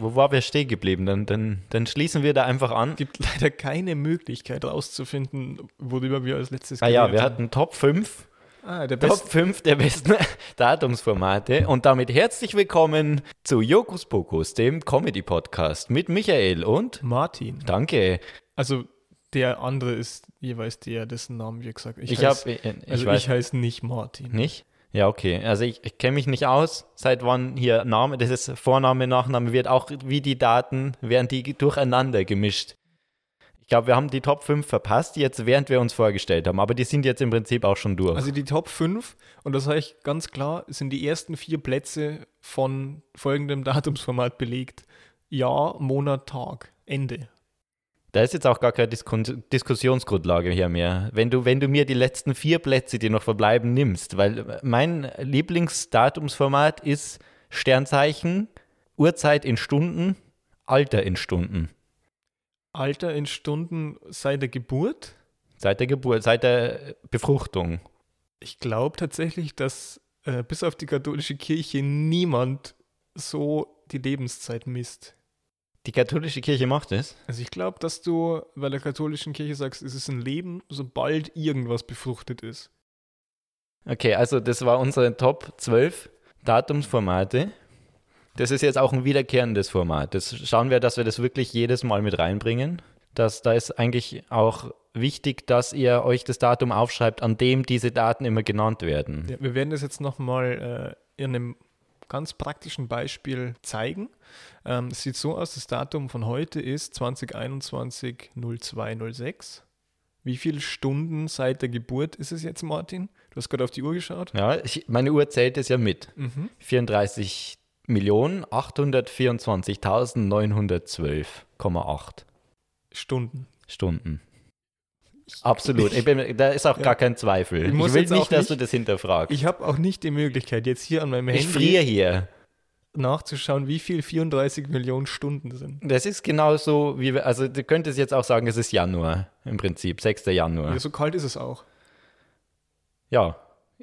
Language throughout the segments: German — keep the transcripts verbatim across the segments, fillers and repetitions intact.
Wo waren wir stehen geblieben? Dann, dann, dann schließen wir da einfach an. Es gibt leider keine Möglichkeit rauszufinden, worüber wir als letztes geredet haben. Ah ja, wir haben. hatten Top fünf. Ah, der Top Best- fünf der besten Datumsformate. Und damit herzlich willkommen zu Jokus Pokus, dem Comedy-Podcast mit Michael und Martin. Danke. Also der andere ist jeweils der, dessen Namen wir gesagt haben. Ich, ich, heiße, hab, ich, also ich heiße nicht Martin. Nicht? Ja, okay. Also ich, ich kenne mich nicht aus, seit wann hier Name, das ist Vorname, Nachname, wird auch wie die Daten, werden die durcheinander gemischt. Ich glaube, wir haben die Top fünf verpasst, jetzt während wir uns vorgestellt haben, aber die sind jetzt im Prinzip auch schon durch. Also die Top fünf, und das sage ich ganz klar, sind die ersten vier Plätze von folgendem Datumsformat belegt. Jahr, Monat, Tag, Ende. Da ist jetzt auch gar keine Disku- Diskussionsgrundlage hier mehr. Wenn du, wenn du mir die letzten vier Plätze, die noch verbleiben, nimmst, weil mein Lieblingsdatumsformat ist Sternzeichen, Uhrzeit in Stunden, Alter in Stunden. Alter in Stunden seit der Geburt? Seit der Geburt, seit der Befruchtung. Ich glaube tatsächlich, dass äh, bis auf die katholische Kirche niemand so die Lebenszeit misst. Die katholische Kirche macht es? Also ich glaube, dass du bei der katholischen Kirche sagst, es ist ein Leben, sobald irgendwas befruchtet ist. Okay, also das war unsere Top zwölf Datumsformate. Das ist jetzt auch ein wiederkehrendes Format. Das schauen wir, dass wir das wirklich jedes Mal mit reinbringen. Das, da ist eigentlich auch wichtig, dass ihr euch das Datum aufschreibt, an dem diese Daten immer genannt werden. Ja, wir werden das jetzt nochmal äh, in einem ganz praktischen Beispiel zeigen. Ähm, es sieht so aus, das Datum von heute ist zwanzig einundzwanzig null zwei null sechs. Wie viele Stunden seit der Geburt ist es jetzt, Martin? Du hast gerade auf die Uhr geschaut. Ja, ich, meine Uhr zählt es ja mit. Mhm. vierunddreißig Millionen achthundertvierundzwanzigtausendneunhundertzwölf Komma acht Stunden. Stunden. Ich, Absolut, ich bin, da ist auch ja. gar kein Zweifel. Ich, ich will nicht, nicht, dass du das hinterfragst. Ich habe auch nicht die Möglichkeit, jetzt hier an meinem Handy ich friere hier. nachzuschauen, wie viel vierunddreißig Millionen Stunden sind. Das ist genauso, wie wir, also du könntest jetzt auch sagen, es ist Januar im Prinzip, sechster Januar. Ja, so kalt ist es auch. Ja,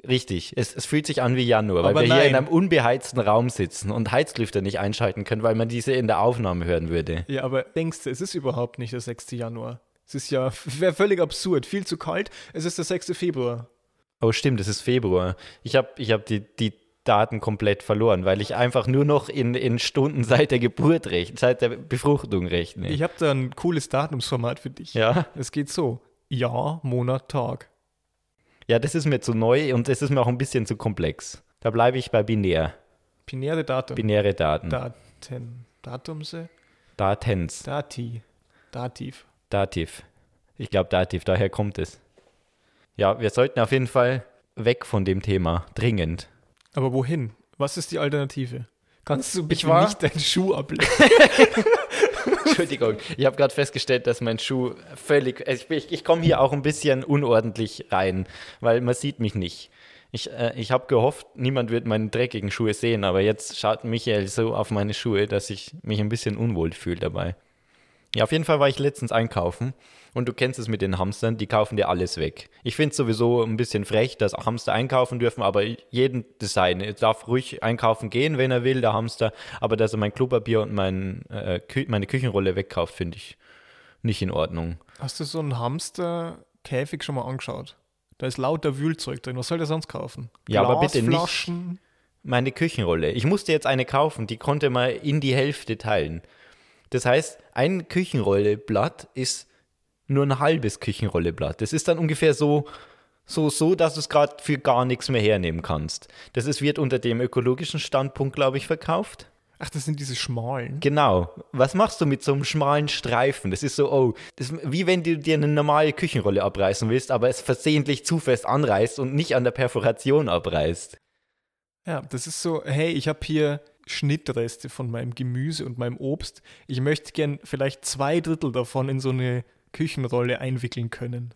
richtig. Es, es fühlt sich an wie Januar, aber weil wir nein. hier in einem unbeheizten Raum sitzen und Heizlüfter nicht einschalten können, weil man diese in der Aufnahme hören würde. Ja, aber denkst du, es ist überhaupt nicht der sechste Januar? Es ist ja wäre völlig absurd, viel zu kalt. Es ist der sechste Februar. Oh stimmt, es ist Februar. Ich habe ich hab die, die Daten komplett verloren, weil ich einfach nur noch in, in Stunden seit der Geburt rechne, seit der Befruchtung rechne. Ich habe da ein cooles Datumsformat für dich. Ja? Es geht so, Jahr, Monat, Tag. Ja, das ist mir zu neu und das ist mir auch ein bisschen zu komplex. Da bleibe ich bei binär. Binäre Daten. Binäre Daten. Daten. Datumse. Datens. Dati. Dativ. Dativ. Ich glaube Dativ, daher kommt es. Ja, wir sollten auf jeden Fall weg von dem Thema, dringend. Aber wohin? Was ist die Alternative? Kannst du bitte war... nicht deinen Schuh ablegen? Entschuldigung, ich habe gerade festgestellt, dass mein Schuh völlig... Also ich ich komme hier auch ein bisschen unordentlich rein, weil man sieht mich nicht. Ich, äh, ich habe gehofft, niemand wird meine dreckigen Schuhe sehen, aber jetzt schaut Michael so auf meine Schuhe, dass ich mich ein bisschen unwohl fühle dabei. Ja, auf jeden Fall war ich letztens einkaufen und du kennst es mit den Hamstern, die kaufen dir alles weg. Ich finde es sowieso ein bisschen frech, dass Hamster einkaufen dürfen, aber jeden Design. Er darf ruhig einkaufen gehen, wenn er will, der Hamster, aber dass er mein Klopapier und mein, äh, Kü- meine Küchenrolle wegkauft, finde ich nicht in Ordnung. Hast du so einen Hamsterkäfig schon mal angeschaut? Da ist lauter Wühlzeug drin, was soll der sonst kaufen? Ja, Glas, aber bitte Flaschen. Nicht meine Küchenrolle. Ich musste jetzt eine kaufen, die konnte man in die Hälfte teilen. Das heißt, ein Küchenrolleblatt ist nur ein halbes Küchenrolleblatt. Das ist dann ungefähr so, so, so, dass du es gerade für gar nichts mehr hernehmen kannst. Das ist, wird unter dem ökologischen Standpunkt, glaube ich, verkauft. Ach, das sind diese schmalen. Genau. Was machst du mit so einem schmalen Streifen? Das ist so, oh, das ist wie wenn du dir eine normale Küchenrolle abreißen willst, aber es versehentlich zu fest anreißt und nicht an der Perforation abreißt. Ja, das ist so, hey, ich habe hier Schnittreste von meinem Gemüse und meinem Obst. Ich möchte gern vielleicht zwei Drittel davon in so eine Küchenrolle einwickeln können.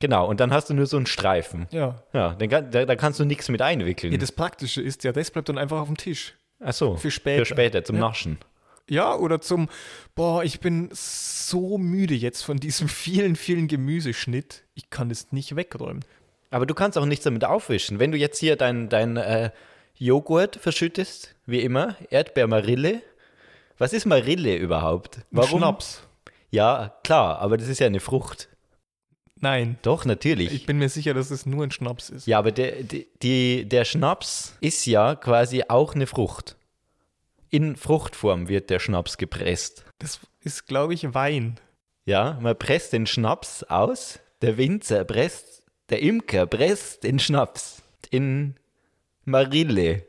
Genau, und dann hast du nur so einen Streifen. Ja. Ja, dann, da, da kannst du nichts mit einwickeln. Ja, das Praktische ist ja, das bleibt dann einfach auf dem Tisch. Ach so, für später. Für später, zum ja. Naschen. Ja, oder zum, boah, ich bin so müde jetzt von diesem vielen, vielen Gemüseschnitt. Ich kann das nicht wegräumen. Aber du kannst auch nichts damit aufwischen. Wenn du jetzt hier dein, dein, äh, Joghurt verschüttest, wie immer, Erdbeermarille, Was ist Marille überhaupt? Warum? Schnaps. Ja, klar, aber das ist ja eine Frucht. Nein. Doch, natürlich. Ich bin mir sicher, dass es nur ein Schnaps ist. Ja, aber der, die, der Schnaps ist ja quasi auch eine Frucht. In Fruchtform wird der Schnaps gepresst. Das ist, glaube ich, Wein. Ja, man presst den Schnaps aus, der Winzer presst, der Imker presst den Schnaps in Marille.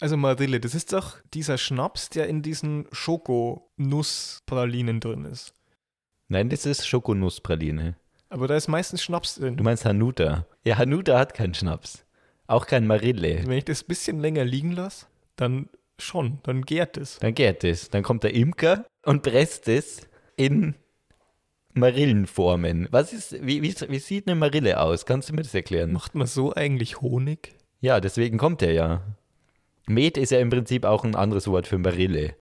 Also Marille, das ist doch dieser Schnaps, der in diesen Schokonusspralinen drin ist. Nein, das ist Schokonusspraline. Aber da ist meistens Schnaps drin. Du meinst Hanuta. Ja, Hanuta hat keinen Schnaps. Auch kein Marille. Wenn ich das ein bisschen länger liegen lasse, dann schon, dann gärt es. Dann gärt es. Dann kommt der Imker und presst es in Marillenformen. Was ist, wie, wie, wie sieht eine Marille aus? Kannst du mir das erklären? Macht man so eigentlich Honig? Ja, deswegen kommt er ja. Met ist ja im Prinzip auch ein anderes Wort für Marille.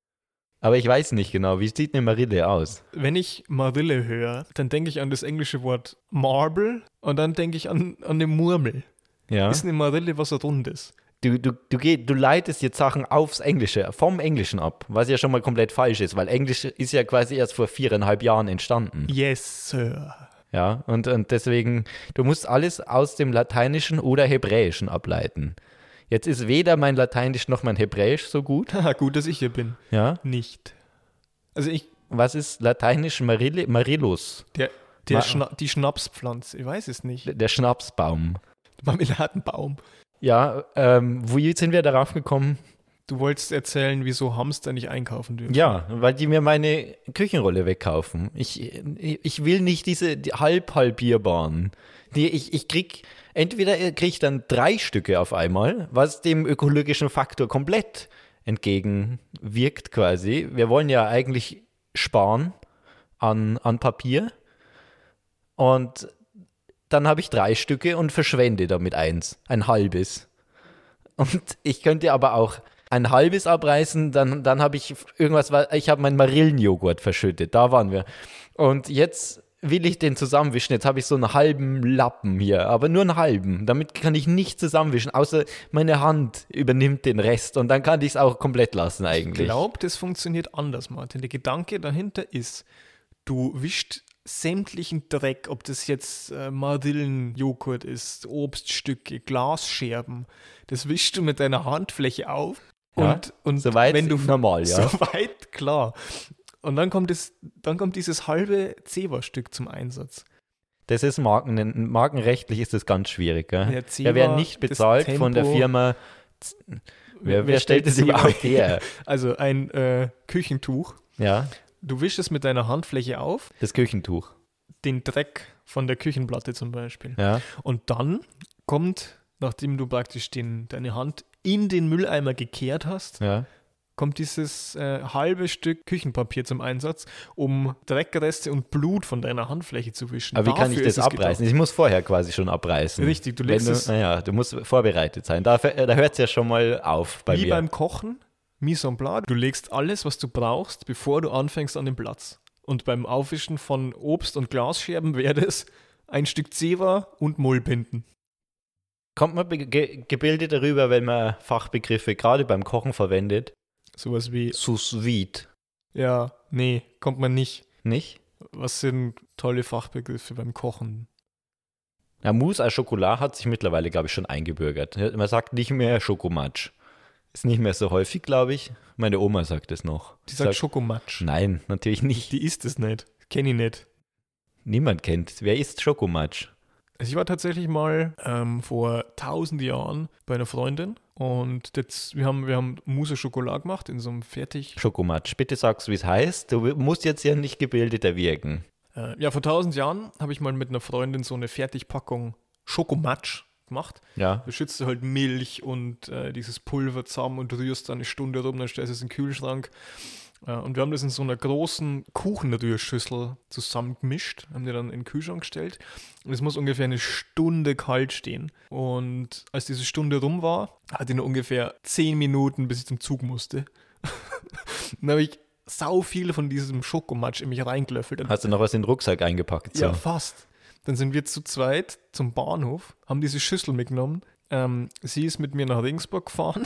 Aber ich weiß nicht genau, wie sieht eine Marille aus? Wenn ich Marille höre, dann denke ich an das englische Wort Marble und dann denke ich an, an eine Murmel. Ja. Ist eine Marille was Rundes? Du, du, du, geh, du leitest jetzt Sachen aufs Englische, vom Englischen ab, was ja schon mal komplett falsch ist, weil Englisch ist ja quasi erst vor viereinhalb Jahren entstanden. Yes, Sir. Ja, und, und deswegen, du musst alles aus dem Lateinischen oder Hebräischen ableiten. Jetzt ist weder mein Lateinisch noch mein Hebräisch so gut. Gut, dass ich hier bin. Ja? Nicht. Also ich... Was ist Lateinisch Marille, Marillus? Der, der Ma- Schna- die Schnapspflanze, ich weiß es nicht. Der, der Schnapsbaum. Der Marmeladenbaum. Ja, ähm, wie sind wir darauf gekommen? Du wolltest erzählen, wieso Hamster nicht einkaufen dürfen. Ja, weil die mir meine Küchenrolle wegkaufen. Ich, ich will nicht diese die halb-halbierbaren. Die, ich, ich krieg... Entweder kriege ich dann drei Stücke auf einmal, was dem ökologischen Faktor komplett entgegenwirkt quasi. Wir wollen ja eigentlich sparen an, an Papier. Und dann habe ich drei Stücke und verschwende damit eins, ein halbes. Und ich könnte aber auch ein halbes abreißen, dann, dann habe ich irgendwas, ich habe meinen Marillenjoghurt verschüttet, da waren wir. Und jetzt... will ich den zusammenwischen. Jetzt habe ich so einen halben Lappen hier, aber nur einen halben. Damit kann ich nicht zusammenwischen, außer meine Hand übernimmt den Rest und dann kann ich es auch komplett lassen eigentlich. Ich glaube, das funktioniert anders, Martin. Der Gedanke dahinter ist, du wischst sämtlichen Dreck, ob das jetzt äh, Marillenjoghurt ist, Obststücke, Glasscherben, das wischst du mit deiner Handfläche auf. Ja, und, und soweit wenn du, normal, ja. Soweit, klar. Und dann kommt, das, dann kommt dieses halbe Zewa-Stück zum Einsatz. Das ist Marken, markenrechtlich ist das ganz schwierig. Gell? Der Zewa, wir werden nicht bezahlt Tempo, von der Firma. Wer, wer stellt es überhaupt her? Also ein äh, Küchentuch. Ja. Du wischst es mit deiner Handfläche auf. Das Küchentuch. Den Dreck von der Küchenplatte zum Beispiel. Ja. Und dann kommt, nachdem du praktisch den, deine Hand in den Mülleimer gekehrt hast, ja. kommt dieses äh, halbe Stück Küchenpapier zum Einsatz, um Dreckreste und Blut von deiner Handfläche zu wischen. Aber wie Dafür kann ich das abreißen? Gedacht. Ich muss vorher quasi schon abreißen. Richtig, du legst du, es... Naja, du musst vorbereitet sein. Da, da hört es ja schon mal auf bei wie mir. Wie beim Kochen, mise en place, du legst alles, was du brauchst, bevor du anfängst an den Platz. Und beim Aufwischen von Obst- und Glasscherben wäre das ein Stück Zewa und Mullbinden. Kommt man ge- gebildet darüber, wenn man Fachbegriffe gerade beim Kochen verwendet? Sowas wie... Sous vide. Ja, nee, kommt man nicht. Nicht? Was sind tolle Fachbegriffe beim Kochen? Ja, Mousse à Chocolat hat sich mittlerweile, glaube ich, schon eingebürgert. Man sagt nicht mehr Schokomatsch. Ist nicht mehr so häufig, glaube ich. Meine Oma sagt es noch. Die sagt, sagt Schokomatsch? Nein, natürlich nicht. Die isst es nicht. Kenne ich nicht. Niemand kennt. Wer isst Schokomatsch? Also ich war tatsächlich mal ähm, vor tausend Jahren bei einer Freundin und jetzt, wir haben, wir haben Mousse à Chocolat gemacht in so einem fertig... Schokomatsch, bitte sag's, wie es heißt. Du musst jetzt ja nicht gebildeter wirken. Äh, ja, vor tausend Jahren habe ich mal mit einer Freundin so eine Fertigpackung Schokomatsch gemacht. Ja. Da schützt du halt Milch und äh, dieses Pulver zusammen und rührst dann eine Stunde rum, dann stellst du es in den Kühlschrank. Äh, und wir haben das in so einer großen Kuchenrührschüssel zusammengemischt, haben die dann in den Kühlschrank gestellt. Und es muss ungefähr eine Stunde kalt stehen. Und als diese Stunde rum war, hatte ich noch ungefähr zehn Minuten, bis ich zum Zug musste. Dann habe ich sau viel von diesem Schokomatsch in mich reingelöffelt. Hast du noch was in den Rucksack eingepackt? So? Ja, fast. Dann sind wir zu zweit zum Bahnhof, haben diese Schüssel mitgenommen, Ähm, sie ist mit mir nach Ringsburg gefahren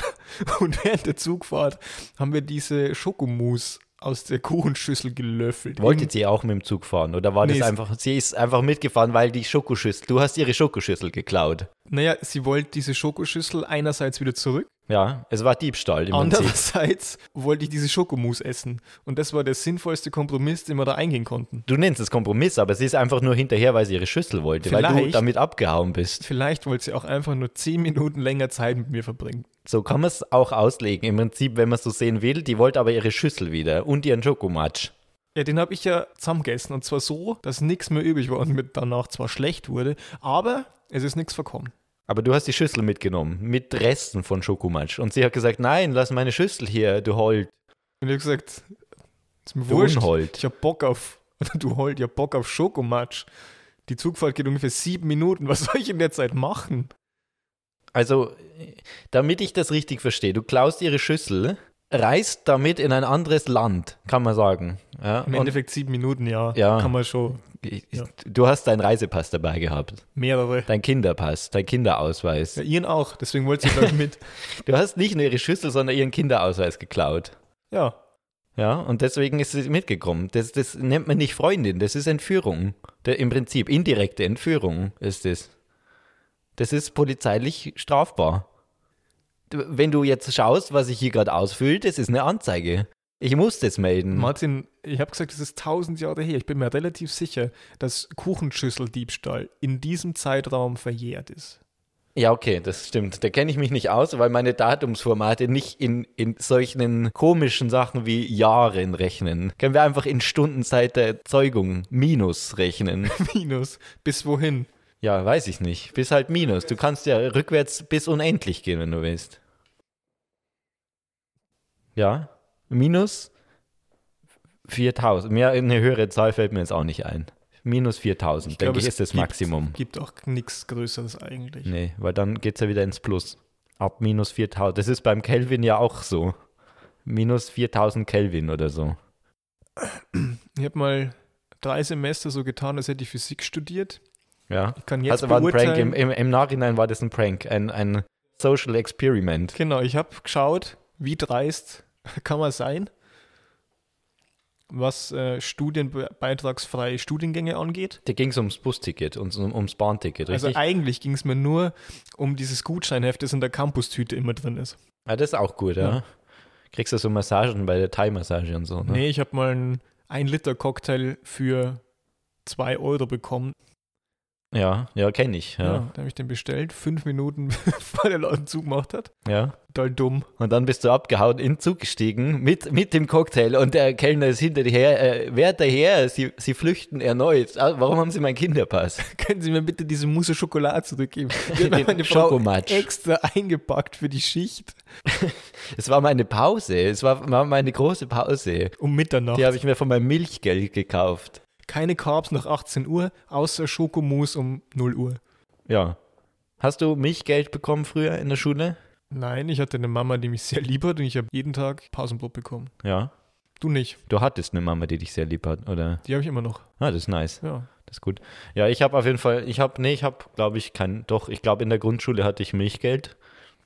und während der Zugfahrt haben wir diese Schokomousse aus der Kuchenschüssel gelöffelt. Wolltet ihr auch mit dem Zug fahren oder war nee, das einfach, sie ist einfach mitgefahren, weil die Schokoschüssel, du hast ihre Schokoschüssel geklaut. Naja, sie wollte diese Schokoschüssel einerseits wieder zurück. Ja, es war Diebstahl im Prinzip. Andererseits wollte ich diese Schokomousse essen und das war der sinnvollste Kompromiss, den wir da eingehen konnten. Du nennst es Kompromiss, aber sie ist einfach nur hinterher, weil sie ihre Schüssel wollte, vielleicht, weil du damit abgehauen bist. Vielleicht wollte sie auch einfach nur zehn Minuten länger Zeit mit mir verbringen. So kann man es auch auslegen, im Prinzip, wenn man es so sehen will. Die wollte aber ihre Schüssel wieder und ihren Schokomatsch. Ja, den habe ich ja zusammengegessen. Und zwar so, dass nichts mehr übrig war und mit danach zwar schlecht wurde, aber es ist nichts verkommen. Aber du hast die Schüssel mitgenommen, mit Resten von Schokomatsch. Und sie hat gesagt, nein, lass meine Schüssel hier, du Holt. Und ich habe gesagt, ist mir wurscht, ich habe Bock auf, du Holt, ich habe Bock auf Schokomatsch. Die Zugfahrt geht ungefähr sieben Minuten, was soll ich in der Zeit machen? Also, damit ich das richtig verstehe, du klaust ihre Schüssel, reist damit in ein anderes Land, kann man sagen. Ja, im Endeffekt sieben Minuten, ja, ja, kann man schon. Ich, ja. Du hast deinen Reisepass dabei gehabt. Mehrere. Dein Kinderpass, dein Kinderausweis. Ja, ihren auch, deswegen wollte ich gleich mit. Du hast nicht nur ihre Schüssel, sondern ihren Kinderausweis geklaut. Ja. Ja, und deswegen ist sie mitgekommen. Das, das nennt man nicht Freundin, das ist Entführung. Der, im Prinzip indirekte Entführung ist das. Das ist polizeilich strafbar. Wenn du jetzt schaust, was ich hier gerade ausfülle, das ist eine Anzeige. Ich muss das melden. Martin, ich habe gesagt, das ist tausend Jahre her. Ich bin mir relativ sicher, dass Kuchenschüsseldiebstahl in diesem Zeitraum verjährt ist. Ja, okay, das stimmt. Da kenne ich mich nicht aus, weil meine Datumsformate nicht in, in solchen komischen Sachen wie Jahren rechnen. Können wir einfach in Stundenzeit der Erzeugung minus rechnen. Minus? Bis wohin? Ja, weiß ich nicht. Bis halt minus. Du kannst ja rückwärts bis unendlich gehen, wenn du willst. Ja, minus viertausend. Mehr, eine höhere Zahl fällt mir jetzt auch nicht ein. Minus viertausend, ich denke glaub, ich, ist das gibt, Maximum. Es gibt auch nichts Größeres eigentlich. Nee, weil dann geht es ja wieder ins Plus. Ab minus viertausend. Das ist beim Kelvin ja auch so. Minus viertausend Kelvin oder so. Ich habe mal drei Semester so getan, als hätte ich Physik studiert. Ja, ich kann jetzt also war ein Prank. Im, im, Im Nachhinein war das ein Prank, ein, ein Social Experiment. Genau, ich habe geschaut, wie dreist kann man sein, was äh, studienbeitragsfreie Studiengänge angeht. Da ging es ums Busticket und um, ums Bahnticket, richtig? Also eigentlich ging es mir nur um dieses Gutscheinheft, das in der Campus-Tüte immer drin ist. Ja, das ist auch gut, ja. ja. Kriegst du so Massagen bei der Thai-Massage und so, ne? Nee, ich habe mal einen ein Liter Cocktail für zwei Euro bekommen. Ja, ja, kenne ich. Ja. Ja, da habe ich den bestellt, fünf Minuten, bevor der Laden zugemacht hat. Ja. Toll dumm. Und dann bist du abgehauen, in den Zug gestiegen mit, mit dem Cocktail und der Kellner ist hinter dir her. Äh, Wärter her, sie, sie flüchten erneut. Warum haben Sie meinen Kinderpass? Können Sie mir bitte diese Mousse Schokolade zurückgeben? Ich habe meine Frau extra eingepackt für die Schicht. Es war meine Pause, es war, war meine große Pause. Um Mitternacht. Die habe ich mir von meinem Milchgeld gekauft. Keine Carbs nach achtzehn Uhr, außer Schokomousse um null Uhr. Ja. Hast du Milchgeld bekommen früher in der Schule? Nein, ich hatte eine Mama, die mich sehr lieb hat und ich habe jeden Tag Pausenbrot bekommen. Ja. Du nicht. Du hattest eine Mama, die dich sehr lieb hat, oder? Die habe ich immer noch. Ah, das ist nice. Ja. Das ist gut. Ja, ich habe auf jeden Fall, ich habe, nee, ich habe, glaube ich, kein, doch, ich glaube in der Grundschule hatte ich Milchgeld.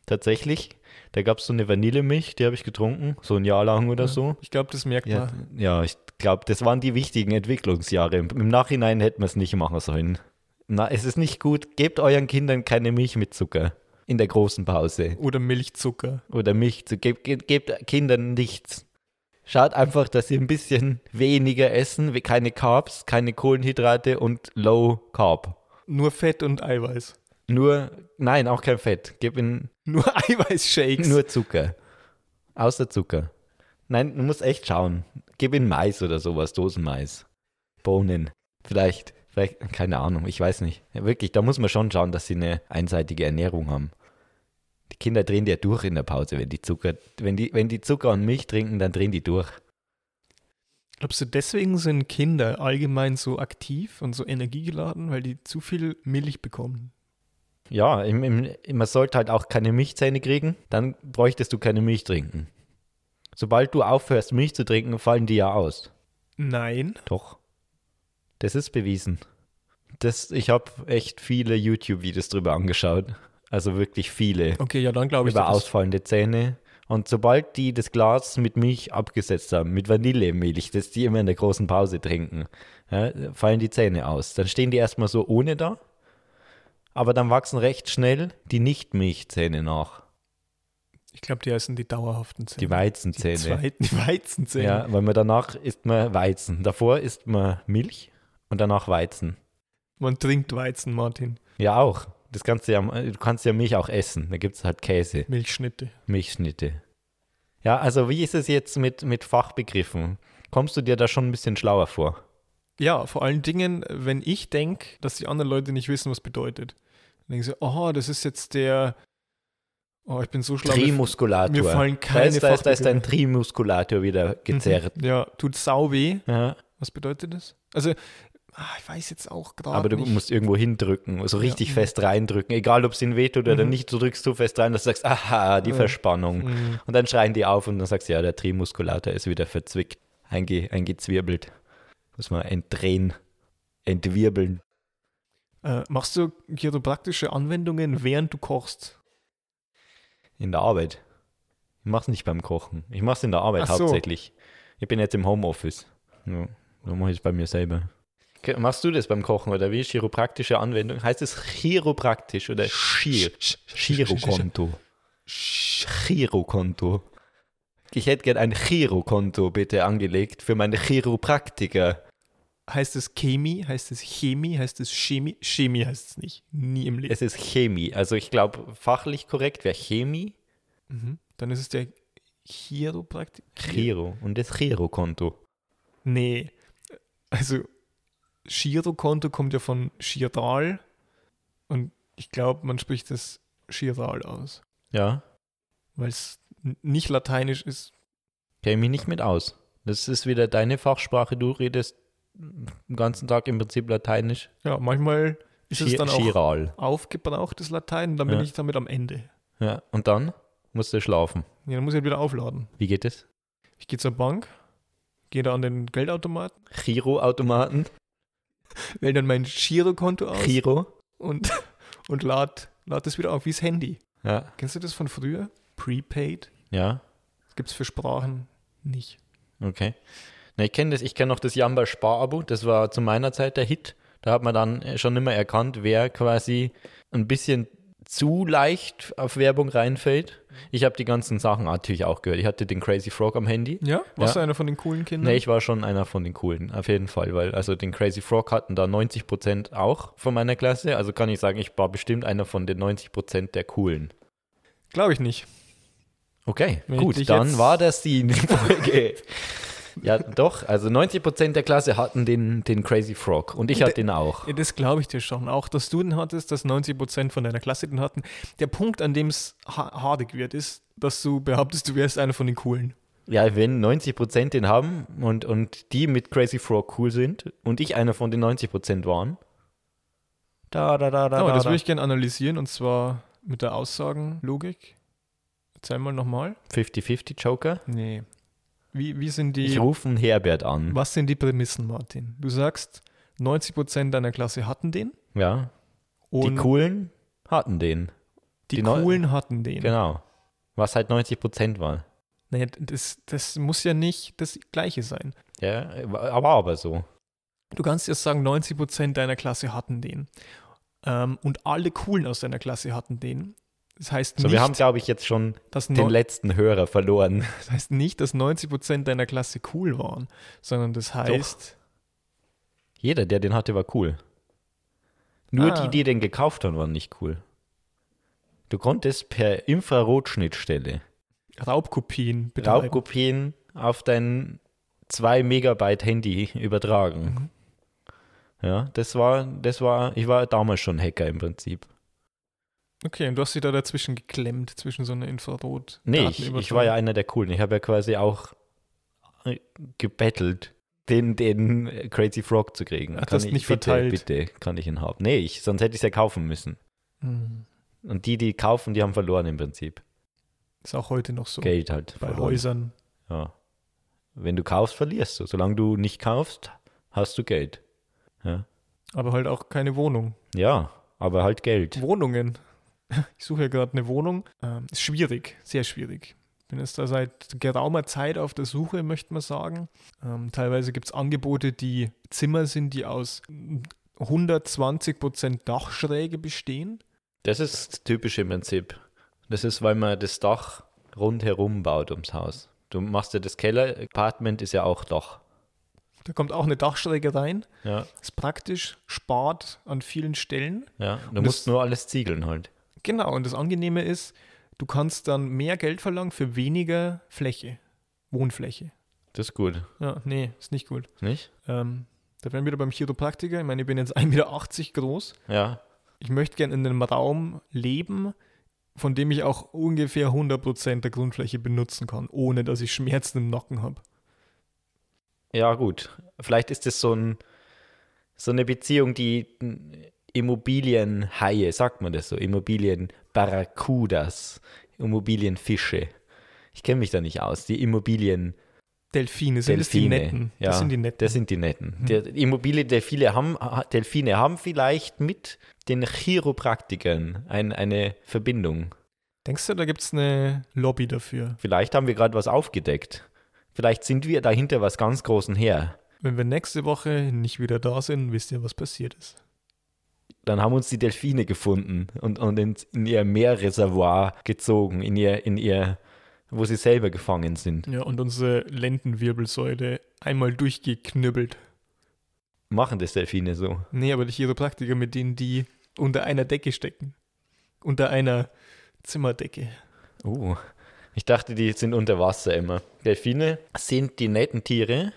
Tatsächlich. Da gab es so eine Vanillemilch, die habe ich getrunken, so ein Jahr lang oder ja, so. Ich glaube, das merkt ja, man. Ja, ich glaube, das waren die wichtigen Entwicklungsjahre. Im Nachhinein hätten wir es nicht machen sollen. Na, es ist nicht gut. Gebt euren Kindern keine Milch mit Zucker in der großen Pause. Oder Milchzucker. Oder Milchzucker. Gebt, gebt, gebt Kindern nichts. Schaut einfach, dass sie ein bisschen weniger essen, keine Carbs, keine Kohlenhydrate und Low Carb. Nur Fett und Eiweiß. Nur, nein, auch kein Fett. Gib ihnen nur Eiweißshakes. Nur Zucker. Außer Zucker. Nein, du musst echt schauen. Gib ihnen Mais oder sowas, Dosenmais. Bohnen. Vielleicht, vielleicht, keine Ahnung, ich weiß nicht. Ja, wirklich, da muss man schon schauen, dass sie eine einseitige Ernährung haben. Die Kinder drehen ja durch in der Pause, wenn die Zucker, wenn die, wenn die Zucker und Milch trinken, dann drehen die durch. Glaubst du, deswegen sind Kinder allgemein so aktiv und so energiegeladen, weil die zu viel Milch bekommen? Ja, im, im, man sollte halt auch keine Milchzähne kriegen, dann bräuchtest du keine Milch trinken. Sobald du aufhörst, Milch zu trinken, fallen die ja aus. Nein. Doch. Das ist bewiesen. Das, ich habe echt viele YouTube-Videos drüber angeschaut. Also wirklich viele. Okay, ja, dann glaube ich. Über ausfallende Zähne. Und sobald die das Glas mit Milch abgesetzt haben, mit Vanillemilch, das die immer in der großen Pause trinken, ja, fallen die Zähne aus. Dann stehen die erstmal so ohne da, aber dann wachsen recht schnell die Nicht-Milchzähne nach. Ich glaube, die heißen die dauerhaften Zähne. Die Weizenzähne. Die, zweiten, die Weizenzähne. Ja, weil man danach isst man Weizen. Davor isst man Milch und danach Weizen. Man trinkt Weizen, Martin. Ja, auch. Das kannst du, ja, du kannst ja Milch auch essen. Da gibt es halt Käse. Milchschnitte. Milchschnitte. Ja, also wie ist es jetzt mit, mit Fachbegriffen? Kommst du dir da schon ein bisschen schlauer vor? Ja, vor allen Dingen, wenn ich denke, dass die anderen Leute nicht wissen, was bedeutet. Dann denken sie, oh, das ist jetzt der... Oh, ich bin so schlau. Trimuskulator. Mir fallen keine Fachbegriffe. Da ist, da ist dein Trimuskulator wieder gezerrt. Mhm. Ja, tut sau weh. Ja. Was bedeutet das? Also... Ah, ich weiß jetzt auch gerade Aber du nicht. musst irgendwo hindrücken, so richtig ja. fest reindrücken. Egal, ob es ihnen wehtut oder mhm. nicht, du drückst so fest rein, dass du sagst, aha, die ja. Verspannung. Mhm. Und dann schreien die auf und dann sagst du, ja, der Trimuskulator ist wieder verzwickt, einge, eingezwirbelt. Muss man entdrehen, entwirbeln. Äh, machst du chiropraktische Anwendungen, während du kochst? In der Arbeit. Ich mach's nicht beim Kochen. Ich mach's in der Arbeit Ach hauptsächlich. So. Ich bin jetzt im Homeoffice. Ja, dann mache ich es bei mir selber. Machst du das beim Kochen oder wie? Chiropraktische Anwendung? Heißt es chiropraktisch oder Chir? Chirokonto. Chirokonto. Ich hätte gern ein Chirokonto bitte angelegt für meine Chiropraktiker. Heißt es Chemie? Heißt es Chemie? Heißt es Chemie? Chemie heißt es nicht. Nie im Leben. Es ist Chemie. Also ich glaube, fachlich korrekt wäre Chemie. Mhm. Dann ist es der Chiropraktiker. Chiro. Und das Chirokonto. Nee. Also... Girokonto kommt ja von Giral und ich glaube, man spricht das Giral aus. Ja. Weil es n- nicht lateinisch ist. Käme ich nicht mit aus. Das ist wieder deine Fachsprache, du redest den ganzen Tag im Prinzip lateinisch. Ja, manchmal ist G- es dann auch Giral. Aufgebrauchtes Latein und dann ja. bin ich damit am Ende. Ja, und dann musst du schlafen. Ja, dann muss ich wieder aufladen. Wie geht es? Ich gehe zur Bank, gehe da an den Geldautomaten. Giroautomaten. Wähle dann mein Girokonto aus Giro. und, und lade lad das wieder auf, wie das Handy. Ja. Kennst du das von früher? Prepaid? Ja. Das gibt es für Sprachen nicht. Okay. Na, ich kenne das, ich kenne noch das Jamba-Spar-Abo, das war zu meiner Zeit der Hit. Da hat man dann schon immer erkannt, wer quasi ein bisschen zu leicht auf Werbung reinfällt. Ich habe die ganzen Sachen natürlich auch gehört. Ich hatte den Crazy Frog am Handy. Ja? Warst ja. du einer von den coolen Kindern? Nee, ich war schon einer von den coolen, auf jeden Fall. Weil also den Crazy Frog hatten da neunzig Prozent auch von meiner Klasse. Also kann ich sagen, ich war bestimmt einer von den neunzig Prozent der coolen. Glaube ich nicht. Okay, Wenn gut, dann war das die Folge. Ja, doch, also neunzig Prozent der Klasse hatten den, den Crazy Frog und ich hatte den auch. Das glaube ich dir schon, auch dass du den hattest, dass neunzig Prozent von deiner Klasse den hatten. Der Punkt, an dem es ha- hardig wird, ist, dass du behauptest, du wärst einer von den Coolen. Ja, wenn neunzig Prozent den haben und, und die mit Crazy Frog cool sind und ich einer von den neunzig Prozent waren. Da, da, da, da, oh, da, das da. würde ich gerne analysieren und zwar mit der Aussagenlogik. Erzähl mal nochmal. fifty-fifty Joker? Nee. Wie, wie sind die, ich rufe einen Herbert an. Was sind die Prämissen, Martin? Du sagst, neunzig Prozent deiner Klasse hatten den. Ja. Und die Coolen hatten den. Die, die Coolen Neu- hatten den. Genau. Was halt neunzig Prozent war. Naja, das, das muss ja nicht das Gleiche sein. Ja, aber aber so. Du kannst jetzt sagen, neunzig Prozent deiner Klasse hatten den. Ähm, und alle Coolen aus deiner Klasse hatten den. Das heißt so, nicht, wir haben, glaube ich, jetzt schon den no- letzten Hörer verloren. Das heißt nicht, dass neunzig Prozent deiner Klasse cool waren, sondern das heißt... Doch. Jeder, der den hatte, war cool. Nur ah. die, die den gekauft haben, waren nicht cool. Du konntest per Infrarotschnittstelle Raubkopien betreiben. Raubkopien auf dein zwei Megabyte Handy übertragen. Mhm. Ja, das war, das war... Ich war damals schon Hacker im Prinzip. Okay, und du hast dich da dazwischen geklemmt, zwischen so einer Infrarot. Nee, ich, ich war ja einer der Coolen. Ich habe ja quasi auch gebettelt, den, den Crazy Frog zu kriegen. Ach, kann das ich, nicht bitte, verteilt? Bitte, kann ich ihn haben. Nee, ich, sonst hätte ich es ja kaufen müssen. Mhm. Und die, die kaufen, die haben verloren im Prinzip. Ist auch heute noch so. Geld halt. Bei verloren. Häusern. Ja. Wenn du kaufst, verlierst du. Solange du nicht kaufst, hast du Geld. Ja. Aber halt auch keine Wohnung. Ja, aber halt Geld. Wohnungen. Ich suche ja gerade eine Wohnung. Ähm, ist schwierig, sehr schwierig. Ich bin jetzt da seit geraumer Zeit auf der Suche, möchte man sagen. Ähm, teilweise gibt es Angebote, die Zimmer sind, die aus hundertzwanzig Prozent Dachschräge bestehen. Das ist das typische Prinzip. Das ist, weil man das Dach rundherum baut ums Haus. Du machst ja das Keller-Apartment, ist ja auch Dach. Da kommt auch eine Dachschräge rein. Ja. Ist praktisch, spart an vielen Stellen. Ja, du und musst das, nur alles ziegeln halt. Genau, und das Angenehme ist, du kannst dann mehr Geld verlangen für weniger Fläche, Wohnfläche. Das ist gut. Ja, nee, ist nicht gut. Nicht? Ähm, da wären wir wieder beim Chiropraktiker. Ich meine, ich bin jetzt eins Komma achtzig Meter groß. Ja. Ich möchte gerne in einem Raum leben, von dem ich auch ungefähr hundert Prozent der Grundfläche benutzen kann, ohne dass ich Schmerzen im Nacken habe. Ja, gut. Vielleicht ist das so, ein, so eine Beziehung, die Immobilienhaie, sagt man das so, Immobilienbarracudas, Immobilienfische. Ich kenne mich da nicht aus. Die Immobilien... Delfine, sind Delfine. Das die Netten? Ja, das sind die Netten. Das sind die Netten. Mhm. Der Immobilien-Delfine haben, Delfine haben vielleicht mit den Chiropraktikern ein, eine Verbindung. Denkst du, da gibt es eine Lobby dafür? Vielleicht haben wir gerade was aufgedeckt. Vielleicht sind wir dahinter was ganz Großen her. Wenn wir nächste Woche nicht wieder da sind, wisst ihr, was passiert ist. Dann haben uns die Delfine gefunden und, und in, in ihr Meerreservoir gezogen, in ihr... In ihr wo sie selber gefangen sind. Ja, und unsere Lendenwirbelsäule einmal durchgeknüppelt. Machen das Delfine so? Nee, aber die Chiropraktiker, mit denen die unter einer Decke stecken. Unter einer Zimmerdecke. Oh, ich dachte, die sind unter Wasser immer. Delfine sind die netten Tiere.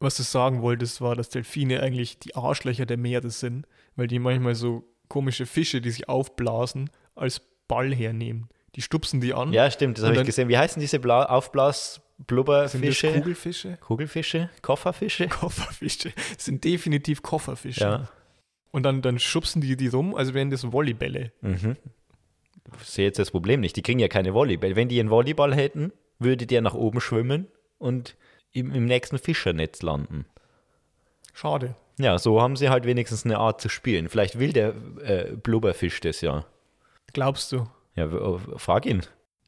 Was du sagen wolltest, war, dass Delfine eigentlich die Arschlöcher der Meere sind, weil die manchmal so komische Fische, die sich aufblasen, als Ball hernehmen. Die stupsen die an. Ja, stimmt, das habe ich gesehen. Wie heißen diese Bla- Aufblas-Blubberfische? Kugelfische? Kugelfische? Kofferfische? Kofferfische. Das sind definitiv Kofferfische. Ja. Und dann, dann schubsen die die rum, also wären das Volleybälle. Mhm. Ich sehe jetzt das Problem nicht. Die kriegen ja keine Volleybälle. Wenn die einen Volleyball hätten, würde der nach oben schwimmen und im, im nächsten Fischernetz landen. Schade. Ja, so haben sie halt wenigstens eine Art zu spielen. Vielleicht will der äh, Blubberfisch das ja. Glaubst du? Ja, frag ihn.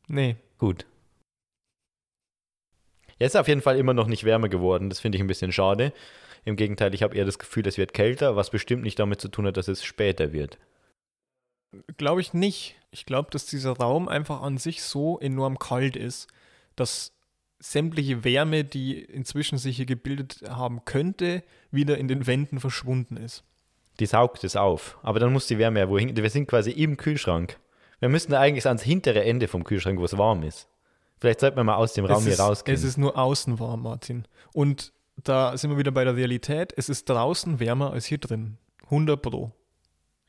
Nee. Gut. Jetzt ist auf jeden Fall immer noch nicht wärmer geworden. Das finde ich ein bisschen schade. Im Gegenteil, ich habe eher das Gefühl, es wird kälter, was bestimmt nicht damit zu tun hat, dass es später wird. Glaube ich nicht. Ich glaube, dass dieser Raum einfach an sich so enorm kalt ist, dass sämtliche Wärme, die inzwischen sich hier gebildet haben könnte, wieder in den Wänden verschwunden ist. Die saugt es auf. Aber dann muss die Wärme ja wohin. Wir sind quasi im Kühlschrank. Wir müssen eigentlich ans hintere Ende vom Kühlschrank, wo es warm ist. Vielleicht sollten wir mal aus dem Raum hier rausgehen. Es ist nur außen warm, Martin. Und da sind wir wieder bei der Realität. Es ist draußen wärmer als hier drin. hundert Pro.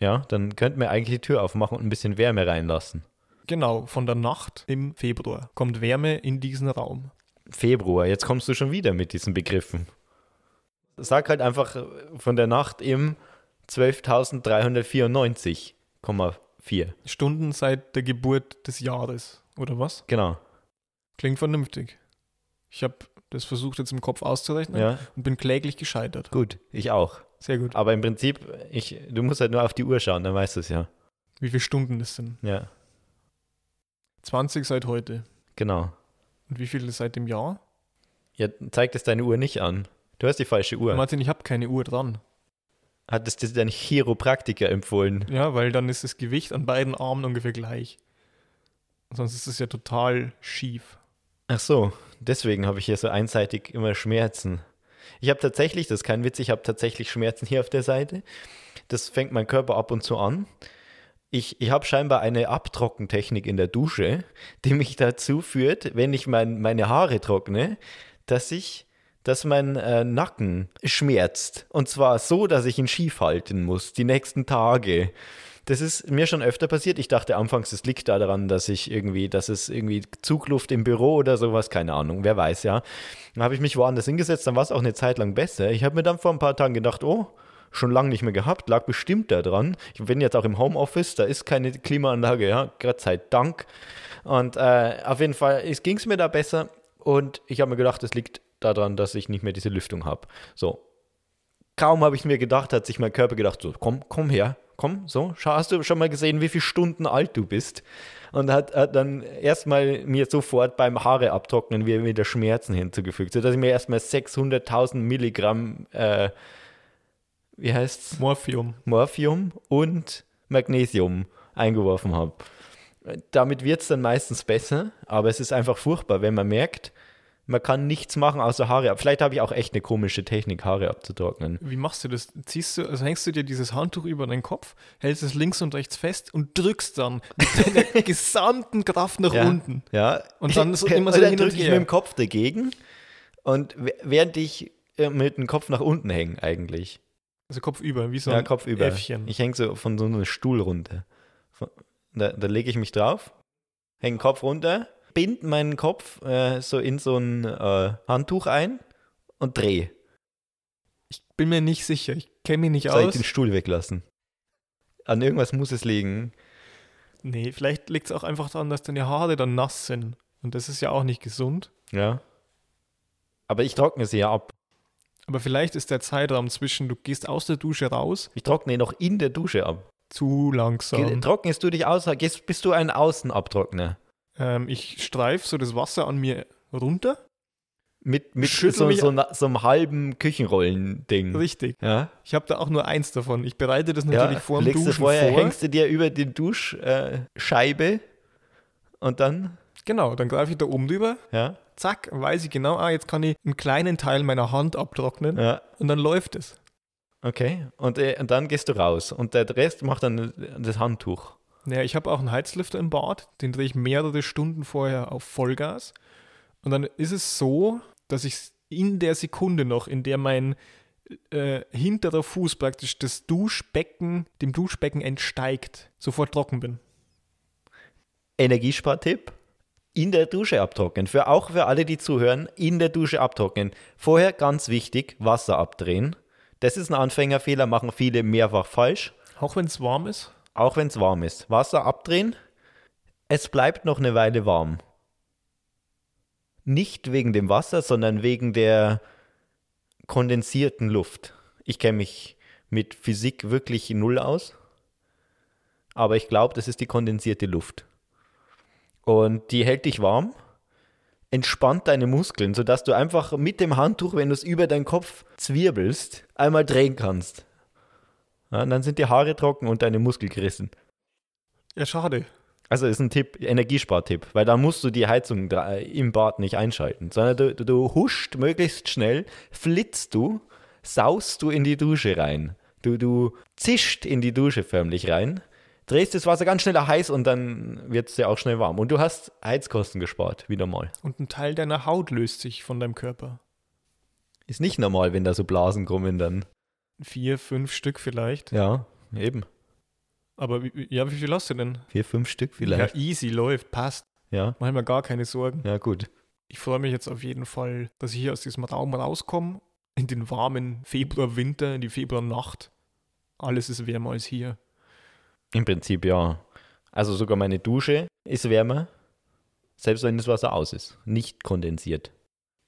Ja, dann könnten wir eigentlich die Tür aufmachen und ein bisschen Wärme reinlassen. Genau, von der Nacht im Februar kommt Wärme in diesen Raum. Februar, jetzt kommst du schon wieder mit diesen Begriffen. Sag halt einfach von der Nacht im zwölftausenddreihundertvierundneunzig. Vier. Stunden seit der Geburt des Jahres, oder was? Genau. Klingt vernünftig. Ich habe das versucht jetzt im Kopf auszurechnen ja. und bin kläglich gescheitert. Gut, ich auch. Sehr gut. Aber im Prinzip, ich, du musst halt nur auf die Uhr schauen, dann weißt du es ja. Wie viele Stunden das sind? Ja. zwanzig seit heute. Genau. Und wie viele seit dem Jahr? Ja, zeigt es deine Uhr nicht an. Du hast die falsche Uhr. Martin, ich habe keine Uhr dran. Hat es dir dein Chiropraktiker empfohlen? Ja, weil dann ist das Gewicht an beiden Armen ungefähr gleich. Sonst ist es ja total schief. Ach so, deswegen habe ich hier so einseitig immer Schmerzen. Ich habe tatsächlich, das ist kein Witz, ich habe tatsächlich Schmerzen hier auf der Seite. Das fängt mein Körper ab und zu an. Ich, ich habe scheinbar eine Abtrockentechnik in der Dusche, die mich dazu führt, wenn ich mein, meine Haare trockne, dass ich... dass mein äh, Nacken schmerzt. Und zwar so, dass ich ihn schief halten muss, die nächsten Tage. Das ist mir schon öfter passiert. Ich dachte anfangs, das liegt da daran, dass ich irgendwie, dass es irgendwie Zugluft im Büro oder sowas, keine Ahnung, wer weiß, ja. Dann habe ich mich woanders hingesetzt, dann war es auch eine Zeit lang besser. Ich habe mir dann vor ein paar Tagen gedacht, oh, schon lange nicht mehr gehabt, lag bestimmt da dran. Ich bin jetzt auch im Homeoffice, da ist keine Klimaanlage, ja, Gott sei Dank. Und äh, auf jeden Fall ging es mir da besser und ich habe mir gedacht, das liegt daran, dass ich nicht mehr diese Lüftung habe. So, kaum habe ich mir gedacht, hat sich mein Körper gedacht, so, komm, komm her, komm, so, hast du schon mal gesehen, wie viele Stunden alt du bist? Und hat, hat dann erstmal mir sofort beim Haare abtrocknen wieder Schmerzen hinzugefügt, sodass ich mir erstmal sechshunderttausend Milligramm, äh, wie heißt's? Morphium. Morphium und Magnesium eingeworfen habe. Damit wird es dann meistens besser, aber es ist einfach furchtbar, wenn man merkt, man kann nichts machen außer Haare ab. Vielleicht habe ich auch echt eine komische Technik, Haare abzutrocknen. Wie machst du das? Ziehst du, also hängst du dir dieses Handtuch über deinen Kopf, hältst es links und rechts fest und drückst dann mit deiner gesamten Kraft nach ja, unten. Ja. Und dann ist immer so hin und her. Dann drücke ich mit dem Kopf dagegen und während ich mit dem Kopf nach unten hänge eigentlich. Also Kopf über, wie so ein ja, Äffchen. Ich hänge so von so einem Stuhl runter. Da, da lege ich mich drauf, hänge den Kopf runter, bind meinen Kopf äh, so in so ein äh, Handtuch ein und drehe. Ich bin mir nicht sicher, ich kenne mich nicht Soll aus. Soll ich den Stuhl weglassen? An irgendwas muss es liegen. Nee, vielleicht liegt es auch einfach daran, dass deine Haare dann nass sind. Und das ist ja auch nicht gesund. Ja. Aber ich trockne sie ja ab. Aber vielleicht ist der Zeitraum zwischen, du gehst aus der Dusche raus. Ich trockne noch in der Dusche ab. Zu langsam. Ge- trocknest du dich aus? Gehst, bist du ein Außenabtrockner? Ich streife so das Wasser an mir runter. Mit, mit so, so, so, na, so einem halben Küchenrollen-Ding. Richtig. Ja? Ich habe da auch nur eins davon. Ich bereite das natürlich ja, vor dem Duschen vorher, vor. Hängst du dir über die Duschscheibe äh, und dann? Genau, dann greife ich da oben drüber. Ja. Zack, weiß ich genau, ah, jetzt kann ich einen kleinen Teil meiner Hand abtrocknen. Ja. Und dann läuft es. Okay, und, äh, und dann gehst du raus. Und der Rest macht dann das Handtuch. Naja, ich habe auch einen Heizlüfter im Bad, den drehe ich mehrere Stunden vorher auf Vollgas. Und dann ist es so, dass ich in der Sekunde noch, in der mein äh, hinterer Fuß praktisch das Duschbecken, dem Duschbecken entsteigt, sofort trocken bin. Energiespartipp: in der Dusche abtrocknen. Für auch für alle, die zuhören, in der Dusche abtrocknen. Vorher ganz wichtig, Wasser abdrehen. Das ist ein Anfängerfehler, machen viele mehrfach falsch. Auch wenn es warm ist? Auch wenn es warm ist. Wasser abdrehen, es bleibt noch eine Weile warm. Nicht wegen dem Wasser, sondern wegen der kondensierten Luft. Ich kenne mich mit Physik wirklich null aus, aber ich glaube, das ist die kondensierte Luft. Und die hält dich warm, entspannt deine Muskeln, sodass du einfach mit dem Handtuch, wenn du es über deinen Kopf zwirbelst, einmal drehen kannst. Ja, und dann sind die Haare trocken und deine Muskeln gerissen. Ja, schade. Also ist ein Tipp, Energiespartipp, weil da musst du die Heizung im Bad nicht einschalten, sondern du, du, du huscht möglichst schnell, flitzt du, saust du in die Dusche rein. Du, du zischt in die Dusche förmlich rein, drehst das Wasser ganz schnell heiß und dann wird es ja auch schnell warm. Und du hast Heizkosten gespart, wieder mal. Und ein Teil deiner Haut löst sich von deinem Körper. Ist nicht normal, wenn da so Blasen kommen dann. Vier, fünf Stück vielleicht. Ja, eben. Aber wie, ja, wie viel hast du denn? Vier, fünf Stück vielleicht. Ja, easy, läuft, passt. Ja. Mach mir gar keine Sorgen. Ja, gut. Ich freue mich jetzt auf jeden Fall, dass ich hier aus diesem Raum rauskomme, in den warmen Februarwinter, in die Februarnacht. Alles ist wärmer als hier. Im Prinzip ja. Also sogar meine Dusche ist wärmer, selbst wenn das Wasser aus ist. Nicht kondensiert.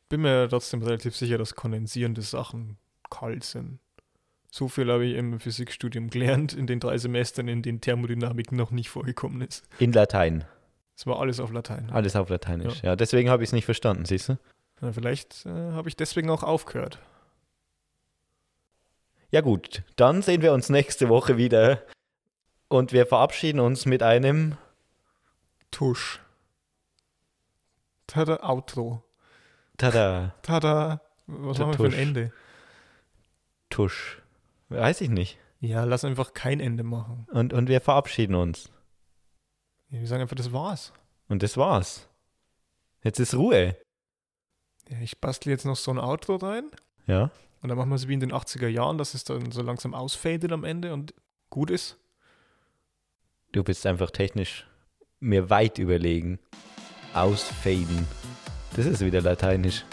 Bin mir trotzdem relativ sicher, dass kondensierende Sachen kalt sind. So viel habe ich im Physikstudium gelernt, in den drei Semestern, in denen Thermodynamik noch nicht vorgekommen ist. In Latein. Es war alles auf Latein. Ne? Alles auf Lateinisch, ja. ja deswegen habe ich es nicht verstanden, siehst du? Na, vielleicht äh, habe ich deswegen auch aufgehört. Ja gut, dann sehen wir uns nächste Woche wieder. Und wir verabschieden uns mit einem... Tusch. Tada, Outro. Tada. Tada. Was machen wir für ein Ende? Tusch. Weiß ich nicht. Ja, lass einfach kein Ende machen. Und, und wir verabschieden uns. Ja, wir sagen einfach, das war's. Und das war's. Jetzt ist Ruhe. Ja, ich bastle jetzt noch so ein Outro rein. Ja. Und dann machen wir es wie in den achtziger Jahren, dass es dann so langsam ausfadet am Ende und gut ist. Du bist einfach technisch mir weit überlegen. Ausfaden. Das ist wieder lateinisch.